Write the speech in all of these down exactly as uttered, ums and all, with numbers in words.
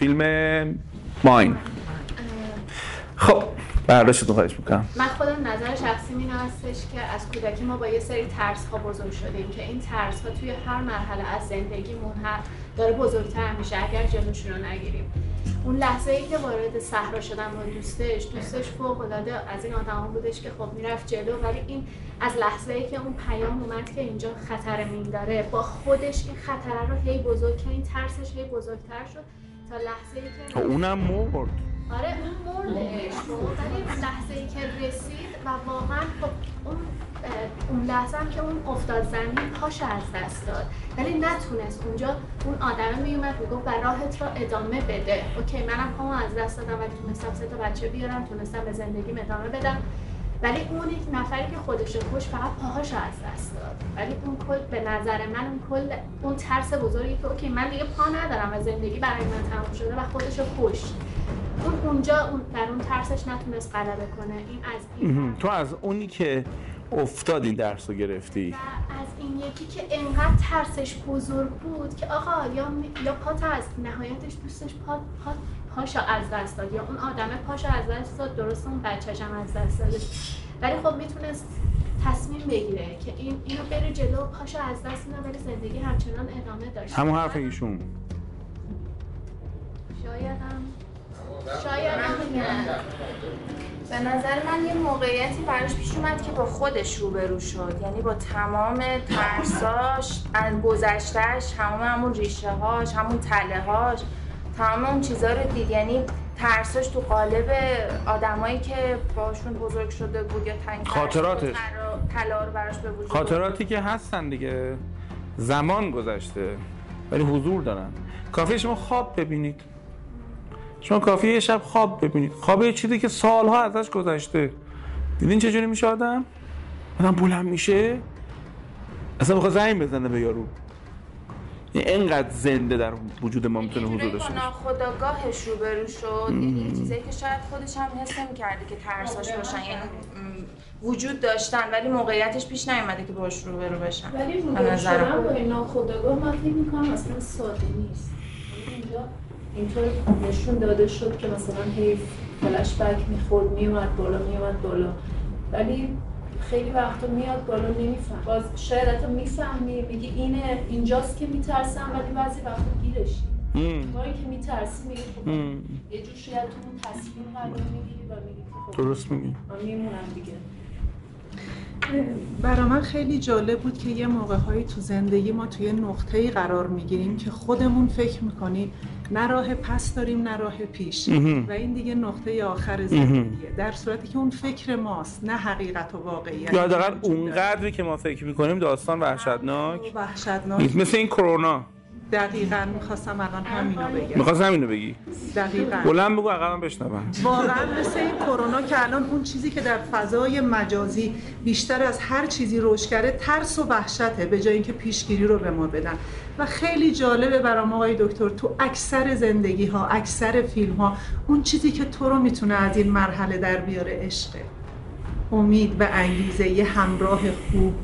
فیلم ماین. خب برداشتتون خواهش میکنم. من خودم نظر شخصی این هستش که از کودکی ما با یه سری ترس ها بزرگ شدیم که این ترس ها توی هر مرحله از زندگیمون داره بزرگتر میشه اگر جلوشون رو نگیریم. اون لحظه ای که وارد صحرا شدم با دوستش دوستش فوق‌العاده از این آدم ها بودش که خب میرفت جلو، ولی این از لحظه ای که اون پیام اومد که اینجا خطر مین داره، با خودش این خطر رو هی بزرگ کرد، این ترسش هی بزرگتر شد تا لحظه ای که اونم مرد. آره اون مردش بود، ولی لحظه ای که رسید و واقعا خب اون اون لحظه هم که اون افتاد زمین پاش از دست داد، ولی نتونست اونجا اون آدمه میومد میگفت و راحت را ادامه بده. اوکی منم پامو از دست دادم ولی تونستم سه تا بچه بیارم، تونستم به زندگیم ادامه بدم، ولی اون یک نفری که خودش رو کشت فقط پاهاش از دست داد، ولی اون کل به نظر من اون کل اون ترس بزرگی که اوکی من دیگه پا ندارم و زندگی برای من تموم شده و خودش رو کشت، اون اونجا اون در اون ترسش نتونست غلبه کنه. این از این تو از اونی که افتاد این درس رو گرفتی و از این یکی که انقدر ترسش بزرگ بود که آقا یا یا پات از نهایتش دوستش پات پات پاشا از دست داد یا اون آدمه پاشا از دست داد، درست اون بچه‌ش هم از دست داد، ولی خب میتونست تصمیم بگیره که این اینو بره جلو، پاشا از دست نده ولی زندگی همچنان ادامه داشت. همون حرف ایشون شایدم شاید نه. به نظر من یه موقعیتی براش پیش اومد که با خودش روبرو شد، یعنی با تمام ترساش، از گذشته‌اش، تمام همون ریشه‌هاش، همون تله‌هاش، تمام اون چیزا رو دید. یعنی ترساش تو قالب آدمایی که باشون بزرگ شده بود یا تنگ خاطراتش تلا رو براش به وجود خاطراتی بود. که هستن دیگه، زمان گذشته ولی حضور دارن. کافیه شما خواب ببینید، شما کافیه یه شب خواب ببینید، خواب یه چیزی که سالها ازش گذشته. دیدین چجوری میشه آدم؟ آدم بلند میشه اصلا میخواد زنگ بزنه به یارو، اینقدر زنده در وجود ما میتونه حضور داشته باشه. ناخودآگاهش روبرو شد، یه چیزایی که شاید خودش هم حس نمی‌کرده که ترساش باشن، یعنی وجود داشتن ولی موقعیتش پیش نیومده که باهاش روبرو بشن. ولی نظرم با ناخودآگاه من فکر می‌کنم اصلا ساده نیست. اینجا اینطور نشون داده شد که مثلا هی فلش بک میخورد، میومد بالا میومد بالا، ولی خیلی وقتا میاد بالا نمیفهم، باز شاید حتی میفهمی میگی اینه اینجاست که میترسم، ولی بعضی وقتا گیرشی باری که میترسی میگی خب یه جور شاید تو اون تصمیم قرار میگیری و میگی که خب درست میگی و میمونم دیگه. برای من خیلی جالب بود که یه موقع‌هایی تو زندگی ما توی نقطه‌ای قرار می‌گیریم که خودمون فکر می‌کنیم نه راه پس داریم نه راه پیش و این دیگه نقطه آخر زندگیه، در صورتی که اون فکر ماست نه حقیقت و واقعیت. یا حداقل اونقدری که ما فکر می‌کنیم داستان وحشتناک وحشتناک مثل این کرونا. دقیقاً می‌خواستم الان همینو بگم. می‌خواستم همینو بگی. دقیقاً. بلند بگو عقبم بشنوم. واقعاً مثل این کرونا که الان اون چیزی که در فضای مجازی بیشتر از هر چیزی روش کرده ترس و وحشته، به جای اینکه پیشگیری رو به ما بدن. و خیلی جالبه برام آقای دکتر، تو اکثر زندگی‌ها، اکثر فیلم‌ها اون چیزی که تو رو میتونه از این مرحله در بیاره عشقه. امید و انگیزه، یه همراه خوب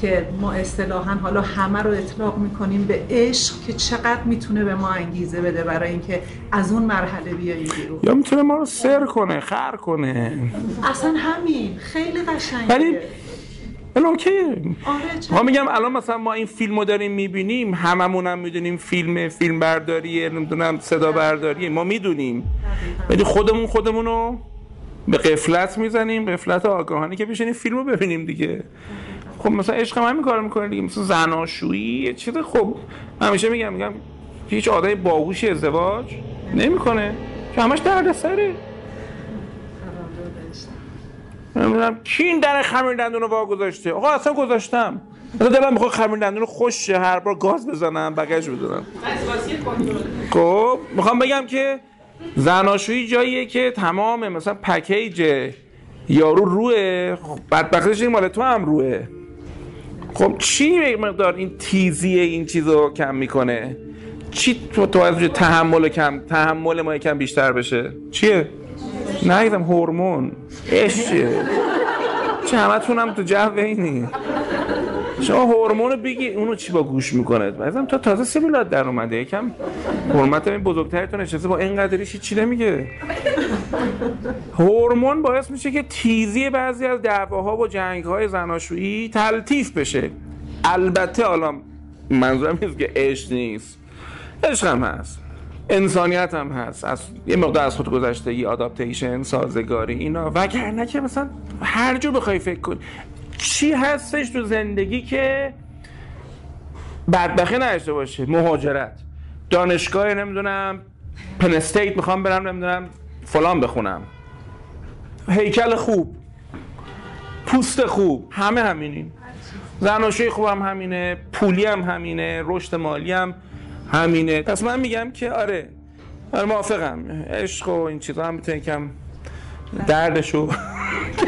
که ما اصطلاحاً حالا همه رو اطلاق میکنیم به عشق که چقدر میتونه به ما انگیزه بده برای اینکه از اون مرحله بیاییم بیرون، یا میتونه ما رو سر کنه، خر کنه. اصلا همین خیلی قشنگه. ولی الان اوکی. آره میگم الان مثلا ما این فیلمو داریم میبینیم، هممون هم میدونیم فیلم فیلم برداریه، نمیدونم صدا برداریه، ما میدونیم، ولی خودمون خودمونو به غفلت میزنیم، غفلت آگاهانه که بشینیم فیلمو ببینیم دیگه. خب مثلا عشق من میکاره میکنه دیگه، مثلا زناشویی چیز. خب همیشه میگم میگم هیچ آدمی باهوشی ازدواج نمیکنه که همش درد سره. نمیدونم کی این در خمیر دندون رو وا گذاشته. آقا اصلا گذاشتم، مثلا دلم میخواد خمیر دندون رو خوش شه، هر بار گاز بزنم بغش بزنم. خب میخوام بگم که زناشویی جاییه که تمام مثلا پکیج یارو روه، بدبختش این مال تو هم روه. خب چی به مقدار این تیزیه این چیزو کم میکنه؟ چی تو تو از تحمل کم تحمل ما یکم بیشتر بشه؟ چیه؟ نه یکم هورمون. اش چیه؟ چه همتون هم تو جو اینی. شما هورمون رو بگی اونو چی با گوش میکنه؟ مثلا تا تازه سبیلات در اومده، یکم حرمت این بزرگترتون نشسته با اینقدریش چی نمیگه. هورمون باعث میشه که تیزی بعضی از دعواها و جنگ‌های زناشویی تلطیف بشه. البته الان منظورم اینه که عشق نیست، عشق هم هست، انسانیت هم هست، از یه مقدار از خودگذشتگی، آداپتیشن، سازگاری، اینا. وگرنه که مثلا هر جور بخوای فکر کنی چی هستش تو زندگی که بدبختی نداشته باشه؟ مهاجرت، دانشگاه، نمیدونم پن استیت میخوام برم، نمیدونم فلان بخونم، هیکل خوب، پوست خوب، همه همینین، زناشویی خوبم هم همینه، پولی هم همینه، رشد مالی هم همینه. پس من میگم که آره، آره موافقم، عشق و این چیزا هم میتونه کم دردشو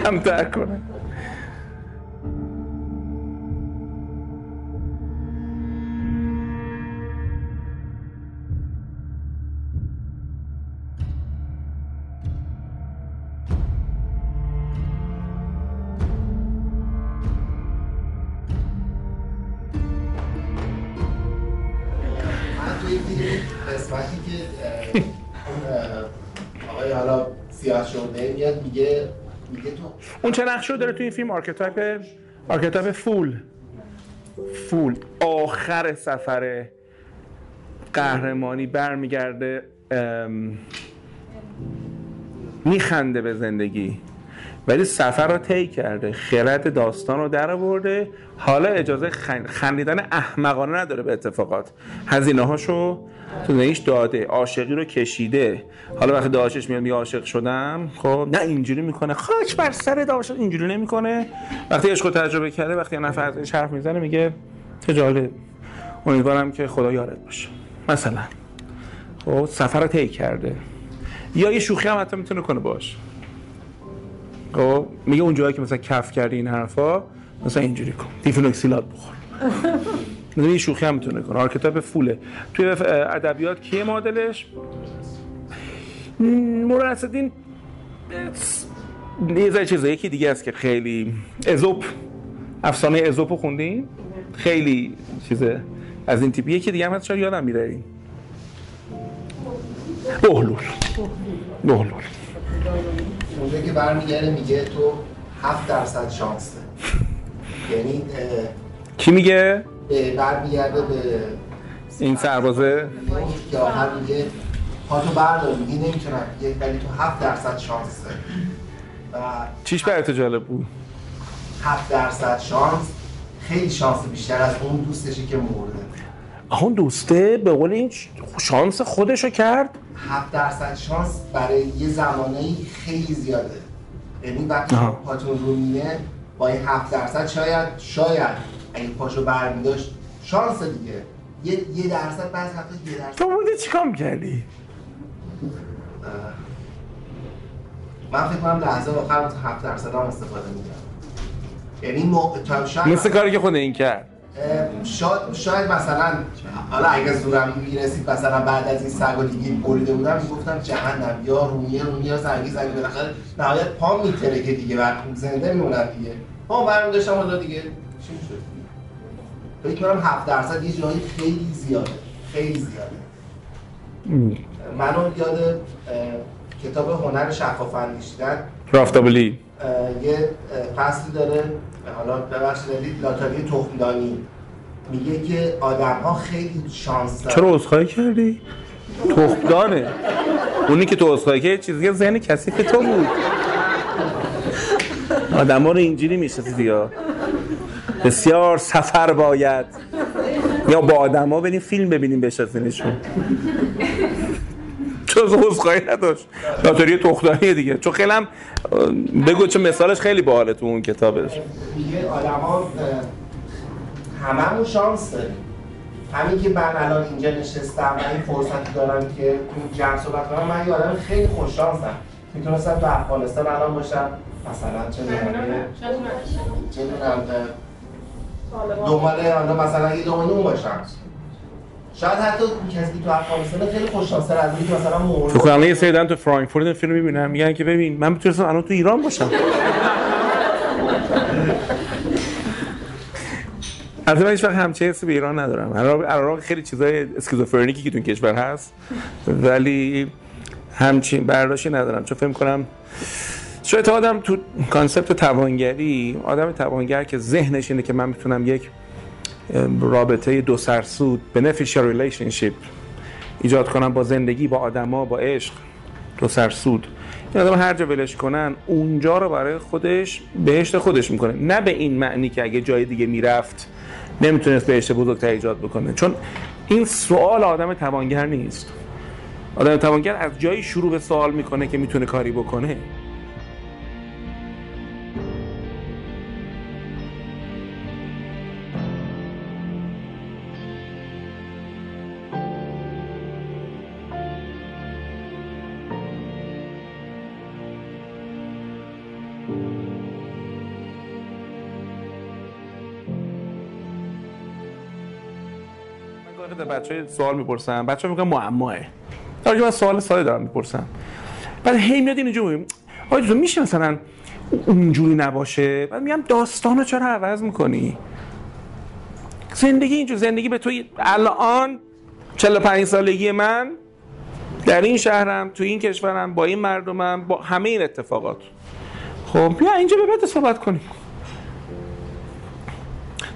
کمتر کنه. قسمتی که آقای حالا سیاه شده میاد میگه میگه تو اون چه نقشی رو داره تو این فیلم؟ آرکیتاپ، آرکیتاپ فول فول آخر سفر قهرمانی برمیگرده، میخنده به زندگی، ولی سفر رو طی کرده، خرد داستان رو در آورده، حالا اجازه خندیدن احمقانه نداره به اتفاقات، هزینه هاشو تو زندگیش داده، عاشقی رو کشیده. حالا وقتی داشش میاد میگه عاشق شدم، خب نه اینجوری میکنه، خاک بر سر داشش، اینجوری نمیکنه. وقتی عشق رو تجربه کرده، وقتی یه نفر ازش حرف میزنه میگه چه جالب، امیدوارم که خدا یارت باشه مثلا. خب سفر رو طی کرده، یا یه شوخی هم حتی میتونه کنه باشه. خب میگه اون جایی که مثلا کف کردی این حرفا، مثلا اینجوری کن، دیفنوکسیلات بخور. میدونی شوخی هم میتونه کنه. آرکیتاپ فوله. توی ادبیات کیه معادلش؟ مراسدین یه چیزه، یکی دیگه است که خیلی اذوب، افسانه اذوب رو خوندین؟ خیلی چیزه از این تیپیه. یکی دیگه هم هست شاید یادم میره، این بهلول بهلول اونجا که برمیگره میگه تو هفت درصد شانس ده. یعنی کی میگه؟ برمیگرده به این سربازه یا هر میگه پاتو بردار، میگه نمیتونم، ولی تو هفت درصد شانس ده. چیش برای تو جالب بود؟ هفت درصد شانس خیلی شانس بیشتر از اون دوستشی که مورده. اون دوسته به قول این شانس خودشو کرد؟ هفت درصد شانس برای یه زمانه‌ای خیلی زیاده، یعنی وقتی پاتون رو مینه با این هفت درصد شاید شاید اگه پاشو برمی داشت شانس دیگه یه, یه درصد، بعض حتی یه درصد. تو بوده چیکار میکردی؟ من فکر کنم لحظه آخر از هفت درصد هم استفاده می‌کردم، یعنی مثل کاری که خود این کرد. شاید شاید مثلا حالا اگه زورم میرسید مثلا بعد از این سگ و دیگه بریده بودم میگفتم جهنم یا رومیه رومیه سرگی سرگی بالاخره نهایت پام میتره که دیگه وقت زنده میمونم دیگه، پام برمی داشتم حالا دیگه چی میشد؟ فکر کنم هفت درصد یه جایی خیلی زیاده، خیلی زیاده. منو یاد کتاب هنر شفاف اندیشیدن رافتابلی یه فصلی داره، حالا ببخشید دارید لاتاری تخمدانی، میگه که آدم ها خیلی شانس دارن. چرا عذرخواهی کردی؟ تخمدانه اونی که تو عذرخواهی کردی چیزی که ذهن کثیف تو بود. آدم ها رو اینجوری میشناسی یا بسیار سفر باید یا با آدم ها بریم فیلم ببینیم بشناسینشون. چون عذرخواهی نداشت، لاتاری تخمدانی دیگه. چون خیلی هم بگو، چون مثالش خیلی باحاله تو اون کتابش. میگه آدما هممون شانس داریم، همین که من الان اینجا نشستم و این فرصت دارم که این جمع صحبت کنم، من یه آدم خیلی خوش شانسم، میتونستم تو افغانستان الان باشم، مثلا چه می‌دونم چه می‌دونم دنبال الان مثلا یه دنبال اون باشم. شاید حتی کسی که تو افغانستان خیلی خوششانس‌تر از اینکه مثلا مورد فکر کنم یه سیدن تو فرانکفورت این فیلم می‌بینم میگن که ببین من می‌تونستم الان تو ایران باشم. البته من هیچ وقت همچین حسی به ایران ندارم. عراق خیلی چیزای اسکیزوفرنیکی که تو کشور هست، ولی همچین برداشتی ندارم، چون فکر می‌کنم شاید آدم تو کانسپت توانگری، آدم توانگر که ذهنش اینه که من میتونم یک رابطه دو سرسود beneficial relationship ایجاد کنم با زندگی، با آدما، با عشق، دو سرسود، این آدم هر جا ولش کنن اونجا رو برای خودش بهشت خودش میکنه. نه به این معنی که اگه جای دیگه میرفت نمیتونست بهشت بزرگتر ایجاد بکنه، چون این سوال آدم توانگر نیست. آدم توانگر از جایی شروع به سوال میکنه که میتونه کاری بکنه. بچه‌ها سوال میپرسن، بچه‌ها میگن معماه، در حالی که من سوال ساده دارم میپرسم. بعد هی میاد اینجوری میگم آقا جون میشه مثلا اونجوری نباشه؟ بعد میگم داستانو چرا عوض میکنی؟ زندگی اینجور، زندگی به تو الان چهل و پنج سالگی من در این شهرم، تو این کشورم، با این مردمم، با همه این اتفاقات. خب بیا اینجا به بعد صحبت کنیم.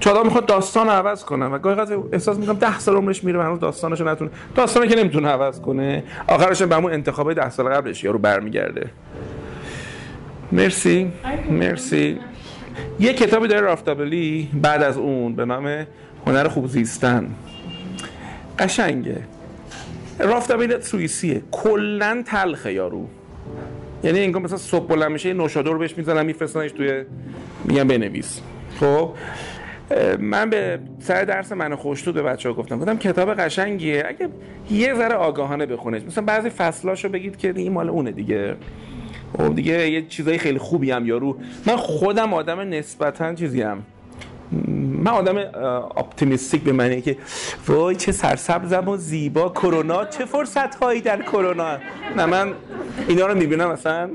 چون آدم میخواد داستان عوض کنه و گاهی قدر احساس میکنم ده سال عمرش میره و هنوز داستانشو نتونه، داستانی که نمیتونه عوض کنه، آخرش به همون انتخابای ده سال قبلش یارو برمیگرده. مرسی مرسی. یه کتابی داره رافتابلی بعد از اون به نام هنر خوب زیستن، قشنگه. رافتابلی سوئیسیه، کلا تلخه یارو، یعنی اینکه مثلا صبح بلند میشه یه نوشابه رو بهش میزنن میفرستنش توی، میگن بنویس. خب من به سر درس من خوشتود به بچه‌ها گفتم، گفتم کتاب قشنگیه اگه یه ذره آگاهانه بخونش، مثلا بعضی فصلاشو بگید که این مال اونه دیگه. خب دیگه یه چیزای خیلی خوبی هم یارو، من خودم آدم نسبتاً چیزی هم، من آدم اپتیمیستیک به معنی که وای چه سرسبزم و زیبا، کرونا چه فرصت‌هایی در کرونا. نه من اینا رو می‌بینم مثلا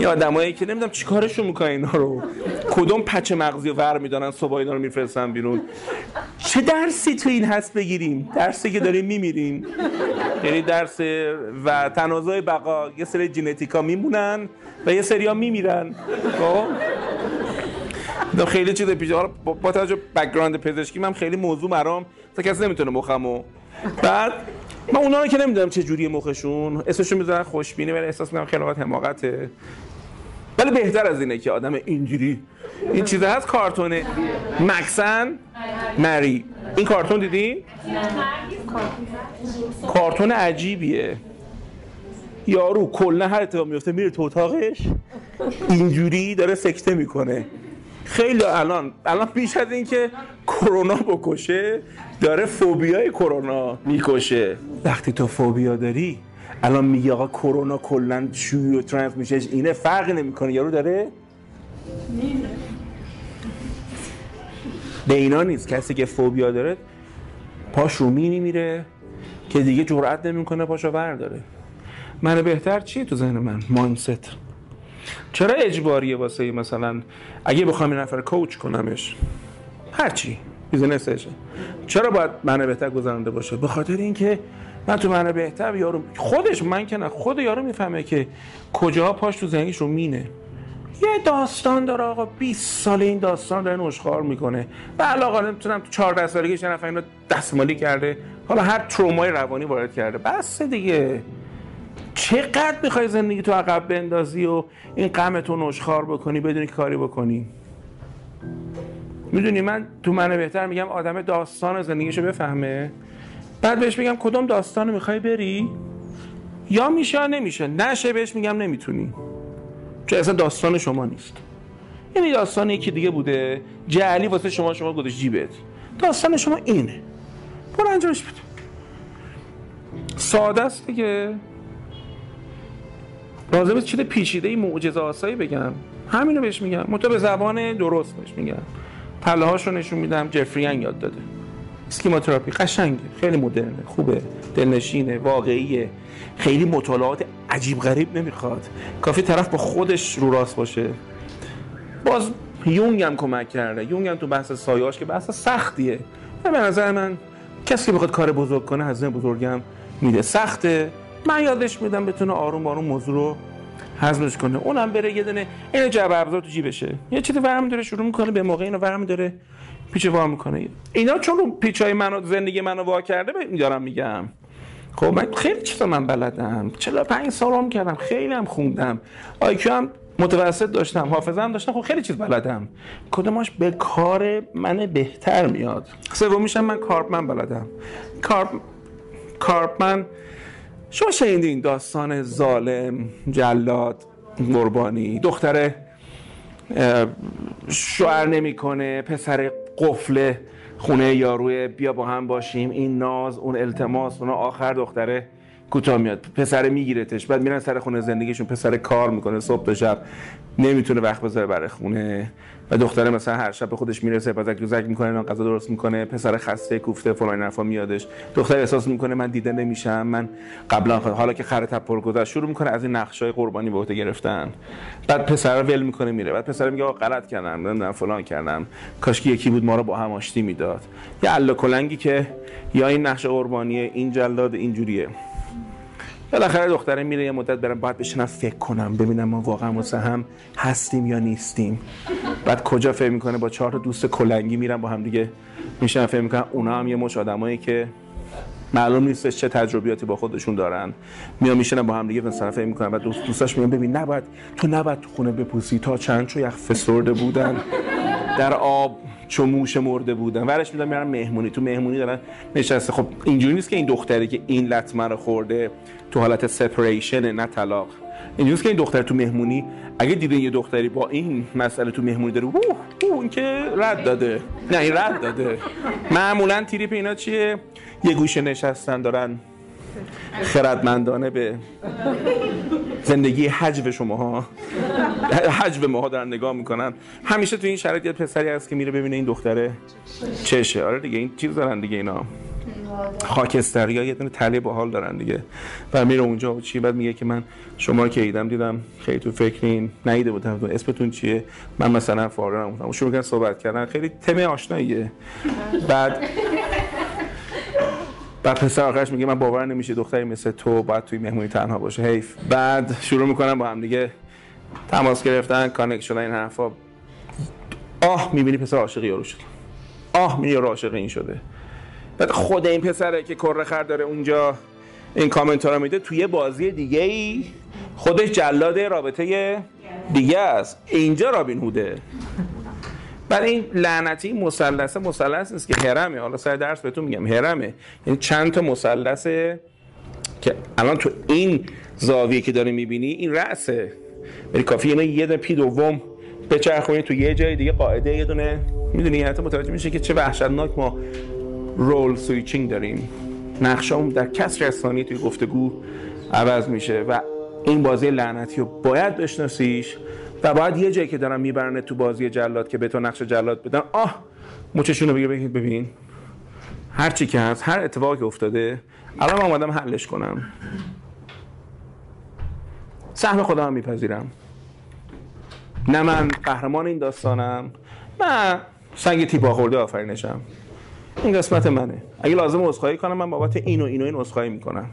یه آدمایی که نمی‌دونم چیکارشون می‌کنن اینا رو، کدوم پچ مغزی رو ور می‌دارن صبح اینا رو می‌فرستن بیرون. چه درسی تو این هست بگیریم؟ درسی که داریم می‌میریم، یعنی درس و تنازع بقا. یه سری ژنتیکا میمونن و یه سری‌ها می‌میرن. خب دو خیلی چیزا پیش آره، با توجه به بک‌گراند پزشکی من خیلی موضوع برام تا کسی نمیتونه مخمو. بعد من اونا رو که نمیدونم چه جوریه مخشون، اسمشون میذارن خوشبینی، ولی احساس میکنم خیلی وقت حماقته. ولی بهتر از اینه که آدم اینجوری، این چیزا هست کارتونه، مکسن مری، این کارتون دیدی؟ کارتون عجیبیه یارو، کلا هر اتفاقی میفته میره تو اتاقش اینجوری داره سکته میکنه. خیلی الان الان پیش از این که کرونا بکشه داره فوبیای کرونا میکشه. وقتی تو فوبیا داری الان میگی آقا کرونا کلا شیوع و ترنس میشه، اینه فرقی نمیکنه، یارو داره به اینا نیست. کسی که فوبیا داره پاش رو مینی میره که دیگه جرئت نمیکنه پاشو برداره. من بهتر چی تو ذهن من مایندست؟ چرا اجباریه واسه مثلا اگه بخوام یه نفر کوچ کنمش، هرچی بیزنسش، چرا باید معنی بهتر گذرانده باشه؟ به خاطر اینکه من تو معنی بهتر یارو خودش، من که نه، خود یارو میفهمه که کجاها پاش تو زنگیش رو مینه. یه داستان داره آقا، بیست سال این داستان داره نشخوار میکنه و علاقه نمیتونم تو چهارده سالگیش یه نفر اینو دستمالی کرده، حالا هر ترومای روانی وارد کرده، بس دیگه. چقدر میخوای زندگی تو عقب بندازی و این غمتو نشخوار بکنی بدون که کاری بکنی؟ میدونی من تو من بهتر میگم آدم داستان زندگیشو بفهمه، بعد بهش میگم کدوم داستانو میخوای بری، یا میشه یا نمیشه، نشه بهش میگم نمیتونی، چون اصلا داستان شما نیست. یعنی داستان یکی دیگه بوده، جعلی واسه شما، شما گذاشت جیبت، داستان شما اینه، برو انجامش بده. ساده است دیگه، لازم نیست چیز پیچیده‌ای معجزه آسایی بگم، همینو بهش میگم، متأ به زبان درست بهش میگم، پله‌هاشو نشون میدم. جفری ینگ یاد داده، اسکیماتراپی قشنگه، خیلی مدرنه، خوبه، دلنشینه، واقعیه، خیلی مطالعات عجیب غریب نمیخواد، کافی طرف با خودش رو راست باشه. باز یونگ هم کمک کرده، یونگ هم تو بحث سایه‌اش که بحث سختیه. به نظر من کسی که بخواد کار بزرگ کنه هزینه بزرگی هم میده، سخته، من یادش میدم بتونه آروم آروم موضوع رو هضمش کنه، اونم بره یه دونه این جعبه ابزار تو جیبشه یه چیزی ورم داره شروع میکنه، به موقع اینو ورم داره پیچ وا میکنه. اینا چون پیچای منو زندگی منو وا کرده میدارم میگم. خب من خیلی چیزا من بلدم، چهل و پنج سالم کردم، خیلی هم خوندم، آیکیو هم متوسط داشتم، حافظه هم داشتم، خب خیلی چیز بلدم، کدوماش به کار من بهتر میاد. سومیشم من کارپمن بلدم. کارپ کارپمن شما شنیدین این داستان ظالم، جلاد، قربانی، دختره شوهر نمیکنه، پسر قفله خونه یاروی بیا با هم باشیم، این ناز، اون التماس، اون آخر دختره کوتاه میاد، پسر میگیرتش، بعد میرن سر خونه زندگیشون، پسر کار میکنه صبح تا شب، نمیتونه وقت بذاره برای خونه و دختره مثلا هر شب به خودش میرسه، پزک روزک میکنه، نان غذا درست میکنه، پسر خسته کوفته فلان نفا میادش، دختر احساس میکنه من دیده نمیشم، من قبلا حالا که خر تپر گذشت، شروع میکنه از این نقشای قربانی به عهده گرفتن، بعد پسر ول میکنه میره، بعد پسر میگه آقا غلط کردم، نمیدونم فلان کردم، کاشکی یکی بود ما رو با هم آشتی میداد. یه الا کلنگی که یا این نقش قربانیه، این جلاد اینجوریه. بالاخره دختره میره یه مدت برم باید بشنم فکر کنم ببینم ما واقعا واسه هم هستیم یا نیستیم. بعد کجا فهم میکنه با چهار تا دوست کلنگی میرن با هم دیگه میشن، فهم میکنن اونا هم یه مش آدمایی که معلوم نیستش چه تجربیاتی با خودشون دارن، میان میشنن با هم دیگه مثلا فهم میکنن. بعد دوست دوستاش میگن ببین نباید تو نباید تو خونه بپوسی، تا چند چو یخ فسرده بودن در آب چون موش مرده بودن، ورش میدن میرن مهمونی، تو مهمونی دارن نشسته. خب اینجوری نیست که این دختری که این لطمه رو خورده تو حالت سپریشن، نه طلاق، اینجوری نیست که این دختر تو مهمونی، اگه دیدین یه دختری با این مسئله تو مهمونی داره، اوه اوه این که رد داده، نه این رد داده. معمولا تریپ اینا چیه؟ یه گوشه نشستن دارن خردمندانه به زندگی حجو شماها، حجو ماها دارن نگاه میکنن. همیشه تو این شرایط یه پسری هست که میره ببینه این دختره چشه. آره دیگه این چیز دارن دیگه، اینا خاکستری‌ها یه دونه تله باحال دارن دیگه. و میره اونجا و چی، بعد میگه که من شما که ایدم دیدم خیلی تو فکرین، نیده بودم اسمتون چیه، من مثلا فارغم بودم. شروع کردن صحبت کردن، خیلی تم آشناییه. بعد بعد پسر آخرش میگه من باور نمیشه دختری مثل تو باید توی مهمونی تنها باشه، حیف. بعد شروع میکنن با هم دیگه تماس گرفتن، کانکت شدن، این حرفا. آه میبینی پسر عاشق یارو شده، آه میبینی یارو عاشق این شده. بعد خود این پسره که کره خر داره اونجا این کامنت ها رو میده، توی بازی دیگه ای خودش جلاد رابطه دیگه است، اینجا رابین هوده. برای این لعنتی مثلث، مثلث نیست که هرمه، حالا سر درس بهتون میگم هرمه، یعنی چند تا مثلثه که الان تو این زاویه که داری میبینی این رأسه، ولی کافیه یعنی یه دونه پی دوم بچرخونی تو یه جای دیگه قاعده یه دونه، میدونی حتی متوجه میشه که چه وحشتناک ما رول سویچینگ داریم، نقشه‌مون در کسر ثانی توی گفتگو عوض میشه و این بازی لعنتی رو باید بشناسیش. و بعد یه جایی که دارن میبرنه تو بازی جلاد که به تو نقش جلاد بدن، آه موچشون رو بگیر بگید ببین هر چی که هست، هر اتفاقی که افتاده الان من اومدم حلش کنم، سهم خودم هم میپذیرم، نه من قهرمان این داستانم، نه سنگ تیپا خورده آفرینشم، این قسمت منه، اگه لازم عذرخواهی کنم من بابت این و این و این عذرخواهی میکنم،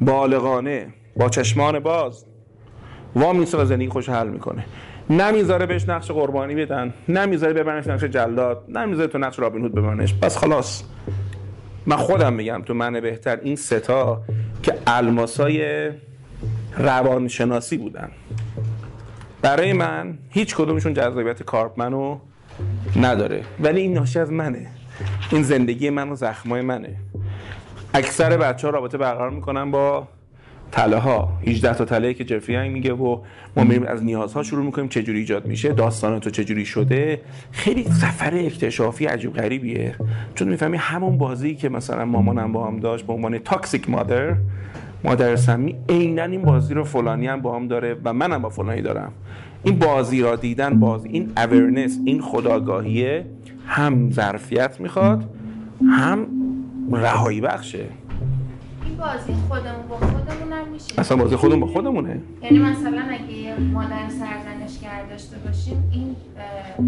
بالغانه با چشمان باز وام نیست و زندگی خوش حل میکنه. نمیذاره بهش نقش قربانی بدن، نمیذاره ببرنش نقش جلاد، نمیذاره تو نقش رابین هود ببرنش. بس خلاص، من خودم میگم تو من بهتر این سه تا که الماسای روانشناسی بودن، برای من هیچ کدومشون جذابیت کارپمنو نداره، ولی این ناشی از منه، این زندگی من و زخمای منه. اکثر بچه‌ها رابطه برقرار میکنن با تله ها، هجده تا تله که جفری هنگ میگه و ما میریم از نیازها شروع میکنیم، چجوری ایجاد میشه، داستان تو چجوری شده. خیلی سفر اکتشافی عجیب غریبیه، چون میفهمی همون بازی که مثلا مامانم با هم داشت به عنوان تاکسیک مادر، مادر سمی، عیناً این بازی رو فلانی هم با هم داره و منم با فلانی دارم. این بازی را دیدن، بازی، این اورنس، این خودآگاهیه، هم ظرفیت میخواد هم رهایی بخشه. بازی خودمون با خودمون هم میشه. اصلا بازی خودمون با خودمونه. یعنی مثلا اگه ما در سرزنشگر داشته باشیم این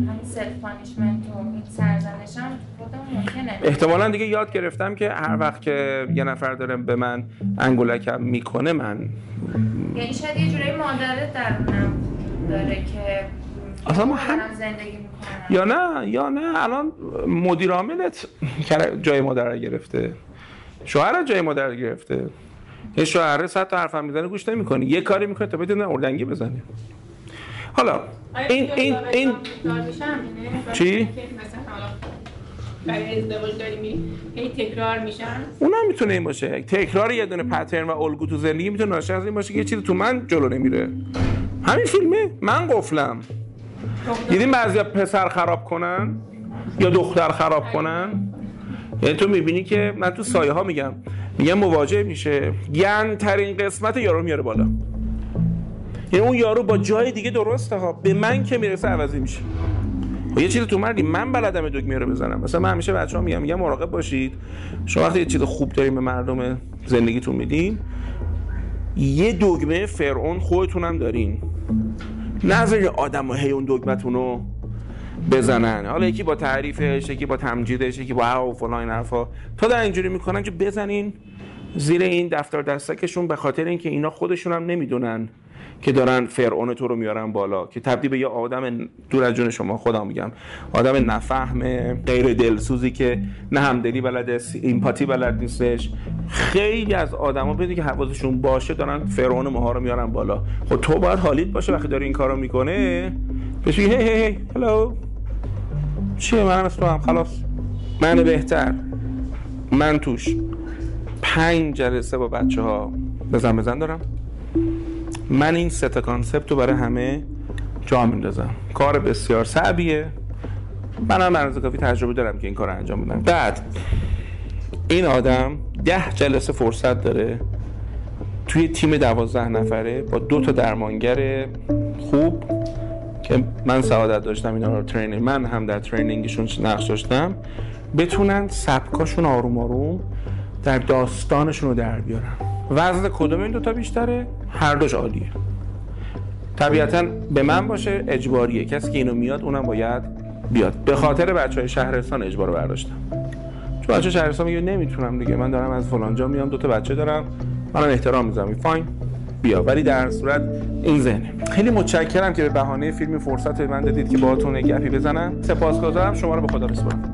همین سلف پانیشمنت و این سرزنش هم خودمون ممکنه. احتمالاً دیگه یاد گرفتم که هر وقت که یه نفر داره به من انگولکم میکنه من، یعنی شاید یه جوری مادرت درونم داره که اصلا ما هم زندگی میکنم یا نه یا نه. الان مدیر عاملت جای مادر رو گرفته، شوهر جای مادر رو گرفته. یه شوهر صد تا حرفم میزنه گوش نمیکنه، یه کاری میکنه تا بدون اردنگی بزنه. حالا این این این چی برای ازدواج داری میری هی تکرار میشن، اونم میتونه این باشه. تکرار یه دونه پترن و الگو تو زندگی میتونه ناشی از این باشه که یه چیزی تو من جلو نمیره. همین فیلمه من قفلم. دیدین بعضیا پسر خراب کنن یا دختر خراب کنن، یعنی تو میبینی که من تو سایه ها میگم میگم مواجه میشه گن ترین قسمت یارو میاره بالا، یعنی اون یارو با جای دیگه درسته ها، به من که میرسه عوضی میشه. و یه چیزی تو مردی من بلدم دوگ میاره بزنم. مثلا من همیشه بچه ها میگم میگم مراقب باشید، شما وقتی یه چیز خوب دارین به مردم زندگیتون میدین، یه دگمه فرعون خودتونم دارین، نذارین آدمو هی اون دگمتونو بزنن. حالا یکی با تعریفش، یکی با تمجیدش، یکی با ها و فلان این حرفا تا در اینجوری میکنن که بزنین زیر این دفتر دستکشون، به خاطر اینکه اینا خودشون هم نمیدونن که دارن فرعون تو رو میارن بالا، که تبدیل به یه آدم دور از جون شما، خودم میگم آدم نفهمه، غیر دلسوزی که نه همدلی بلده، ایمپاتی بلد نیستش. خیلی از آدما بدون که حواسشون باشه دارن فرعون ماها رو میارن بالا. خب تو باید حالیت باشه وقتی داری این کارو میکنه، بهش میگی هی هی هی هلو چیه، من از تو هم خلاص، من بهتر، من توش. پنج جلسه با بچه‌ها بزن بزن دارم، من این سه تا کانسپت رو برای همه جا میندازم. کار بسیار صعبیه، من هم اندازه کافی تجربه دارم که این کار رو انجام بدم. بعد این آدم ده جلسه فرصت داره توی تیم دوازده نفره با دو تا درمانگر خوب که من سعادت داشتم اینا رو ترینینگ، من هم در ترینینگشون نقش داشتم، بتونن سبکاشون آروم آروم در داستانشون رو در بیارن. وزن کدوم این دوتا بیشتره؟ هر دوش عالیه. طبیعتاً به من باشه اجباریه، کسی که اینو میاد اونم باید بیاد. به خاطر بچهای شهرستان اجبار رو برداشتم، چون بچه شهرستان میگه نمیتونم دیگه، من دارم از فلانجا میام، دوتا بچه دارم، منم احترام میذارم فاین بیا، ولی در صورت این ذهنه. خیلی متشکرم که به بهانه فیلم فرصت من دادید که باهاتون گپی بزنم. سپاسگزارم، شما رو به خدا میسپارم.